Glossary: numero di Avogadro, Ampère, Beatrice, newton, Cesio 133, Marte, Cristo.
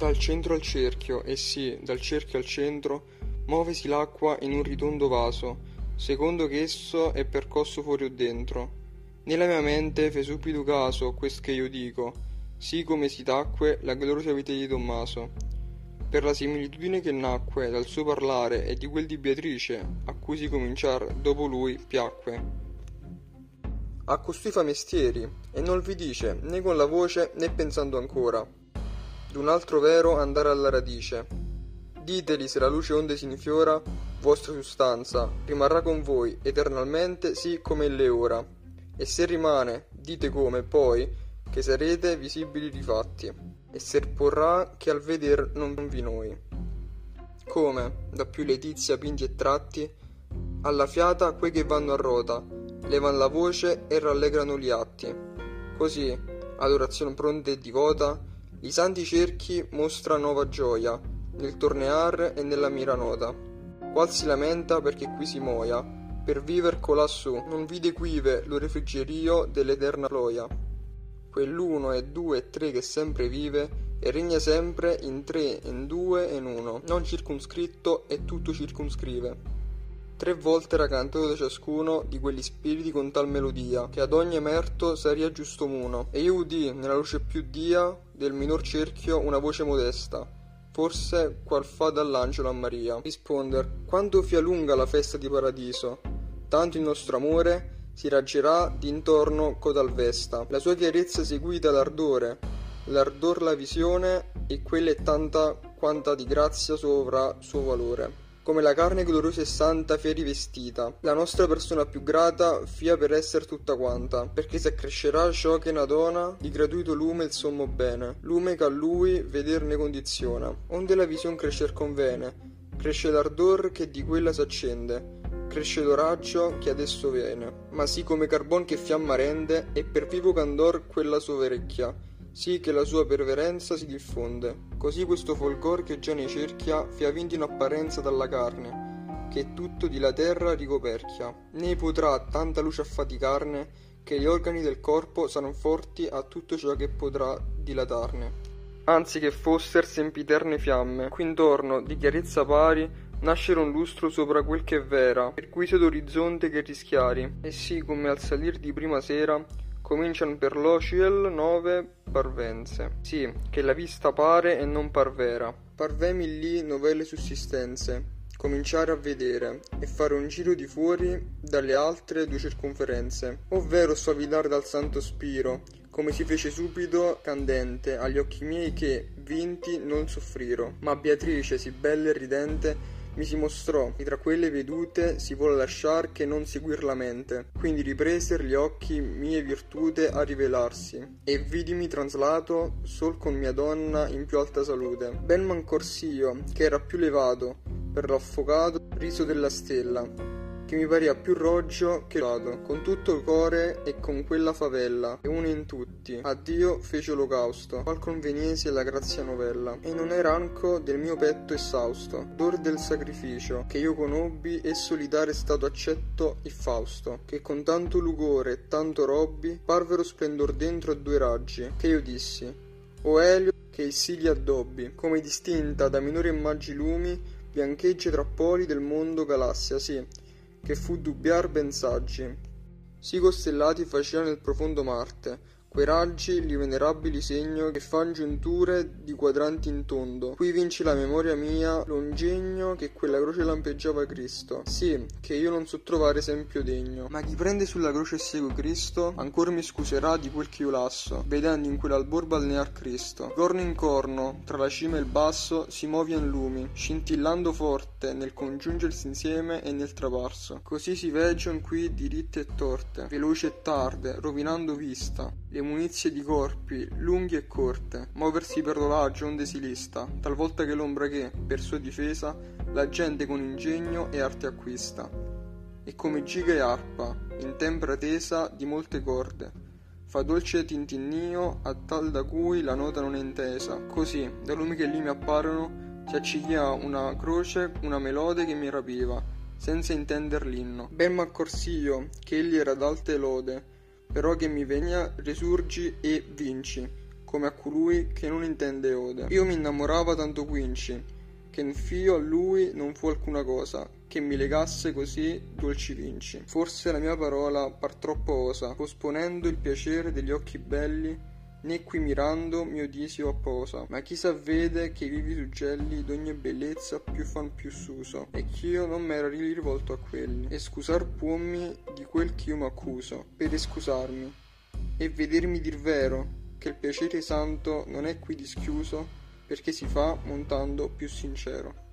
dal centro al cerchio, e sì, dal cerchio al centro, muovesi l'acqua in un ridondo vaso, secondo che esso è percosso fuori o dentro. Nella mia mente fe subito caso a quest che io dico, sì come si tacque la gloriosa vita di Tommaso, per la similitudine che nacque dal suo parlare e di quel di Beatrice, a cui si cominciar dopo lui piacque. A costui fa mestieri, e non vi dice, né con la voce né pensando ancora, d'un altro vero andare alla radice. Diteli se la luce onde si infiora, vostra sostanza, rimarrà con voi eternalmente sì come elle ora. E se rimane, dite come, poi, che sarete visibili rifatti, e serporrà che al veder non vi noi. Come, da più letizia pinti e tratti, alla fiata quei che vanno a rota, levan la voce e rallegrano gli atti. Così, ad orazione pronta e divota, i santi cerchi mostra nuova gioia, nel tornear e nella mira nota. Qual si lamenta perché qui si moia, per viver colassù, non vide quive lo refrigerio dell'eterna gloria. Quell'uno e due e tre che sempre vive e regna sempre in tre, in due e in uno, non circumscritto e tutto circumscrive. Tre volte era cantato da ciascuno di quegli spiriti con tal melodia, che ad ogni emerto saria giusto muno. E io udì, nella luce più dia, del minor cerchio una voce modesta, forse qual fa dall'angelo a Maria, risponder: quanto fia lunga la festa di paradiso, tanto il nostro amore si raggerà d'intorno codal vesta, la sua chiarezza seguita l'ardore, l'ardor la visione, e quella è tanta quanta di grazia sovra suo valore. Come la carne gloriosa e santa fia rivestita, la nostra persona più grata fia per esser tutta quanta, perché si accrescerà ciò che na dona di gratuito lume il sommo bene, lume che a lui vederne condiziona, onde la vision crescer convene, cresce l'ardor che di quella s'accende, cresce l'oraggio che adesso viene, ma sì come carbon che fiamma rende, e per vivo candor quella soverecchia, sì che la sua perverenza si diffonde. Così questo folgor che già ne cerchia fia vinto in apparenza dalla carne, che tutto di la terra ricoperchia, né potrà tanta luce affaticarne, che gli organi del corpo saran forti a tutto ciò che potrà dilatarne, anzi che fosser sempiterne fiamme, quintorno di chiarezza pari nascere un lustro sopra quel che è vera, per cui sed orizzonte che rischiari, e sì come al salir di prima sera comincian per lo ciel nove parvenze, sì, che la vista pare e non parvera. Parvemi lì novelle sussistenze, cominciare a vedere, e fare un giro di fuori dalle altre due circonferenze, ovvero suavitar dal santo spiro, come si fece subito candente agli occhi miei che, vinti, non soffriro. Ma Beatrice, sì bella e ridente, mi si mostrò, e tra quelle vedute si vuole lasciar che non seguir la mente, quindi ripreser gli occhi mie virtute a rivelarsi, e vidimi traslato sol con mia donna in più alta salute, ben mancorsio che era più levato per l'affocato riso della stella, che mi paria più roggio che lato, con tutto il core e con quella favella, e uno in tutti a Dio fece olocausto, qual conveniese la grazia novella, e non era anco del mio petto esausto d'or del sacrificio che io conobbi, e solidare è stato accetto il Fausto, che con tanto lugore e tanto robbi parvero splendor dentro a due raggi, che io dissi: o Elio che il sì li addobbi, come distinta da minori e maggi lumi biancheggia tra poli del mondo galassia, sì che fu dubbiar ben saggi. Si costellati faceva nel profondo Marte quei raggi li venerabili segno, che fan giunture di quadranti in tondo, qui vinci la memoria mia l'ongegno che quella croce lampeggiava Cristo, sì che io non so trovare esempio degno, ma chi prende sulla croce e segue Cristo ancor mi scuserà di quel che io lasso, vedendo in quell'albor balnear Cristo. Corno in corno tra la cima e il basso si movian lumi scintillando forte nel congiungersi insieme e nel traparso, così si veggion qui diritte e torte, veloci e tarde rovinando vista le munizie di corpi lunghi e corte, muoversi per l'oraggio onde si lista, talvolta che l'ombra che, per sua difesa, la gente con ingegno e arte acquista, e come giga e arpa, in tempra tesa di molte corde, fa dolce tintinnio a tal da cui la nota non è intesa, così, da lumi che lì mi apparono, si accigliava una croce, una melode che mi rapiva, senza intender l'inno. Ben m'accorsio che egli era d'alte lode, però che mi venia resurgi e vinci, come a colui che non intende ode. Io mi innamorava tanto quinci, che infio a lui non fu alcuna cosa che mi legasse così dolci vinci. Forse la mia parola par troppo osa, posponendo il piacere degli occhi belli, né qui mirando mio disio apposa. Ma chi s'avvede che i vivi suggelli d'ogni bellezza più fan più suso, e ch'io non m'era rivolto a quelli. E scusar puommi di quel ch'io m'accuso, per escusarmi, e vedermi dir vero, che il piacere santo non è qui dischiuso, perché si fa montando più sincero.